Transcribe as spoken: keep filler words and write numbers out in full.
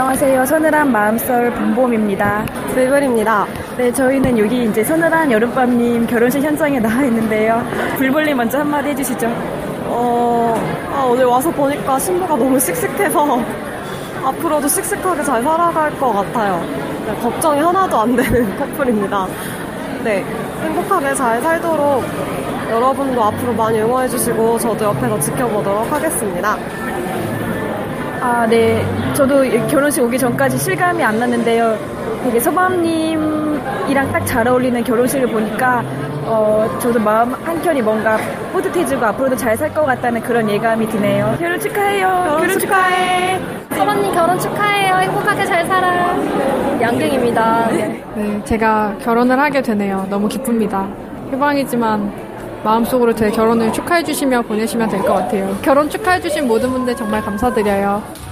안녕하세요. 서늘한 마음썰 범범입니다. 불불입니다. 네, 저희는 여기 이제 서늘한 여름밤님 결혼식 현장에 나와 있는데요. 불불님 먼저 한마디 해주시죠. 어, 아, 오늘 와서 보니까 신부가 너무 씩씩해서 앞으로도 씩씩하게 잘 살아갈 것 같아요. 네, 걱정이 하나도 안 되는 커플입니다. 네, 행복하게 잘 살도록 여러분도 앞으로 많이 응원해주시고 저도 옆에서 지켜보도록 하겠습니다. 아, 네. 저도 결혼식 오기 전까지 실감이 안 났는데요. 되게 서범님이랑 딱 잘 어울리는 결혼식을 보니까 어, 저도 마음 한켠이 뭔가 뿌듯해지고 앞으로도 잘 살 것 같다는 그런 예감이 드네요. 결혼 축하해요. 결혼, 결혼 축하해. 축하해. 서범님 결혼 축하해요. 행복하게 잘 살아. 양경입니다. 네. 네, 제가 결혼을 하게 되네요. 너무 기쁩니다. 휴방이지만 마음속으로 제 결혼을 축하해주시며 보내시면 될 것 같아요. 결혼 축하해주신 모든 분들 정말 감사드려요.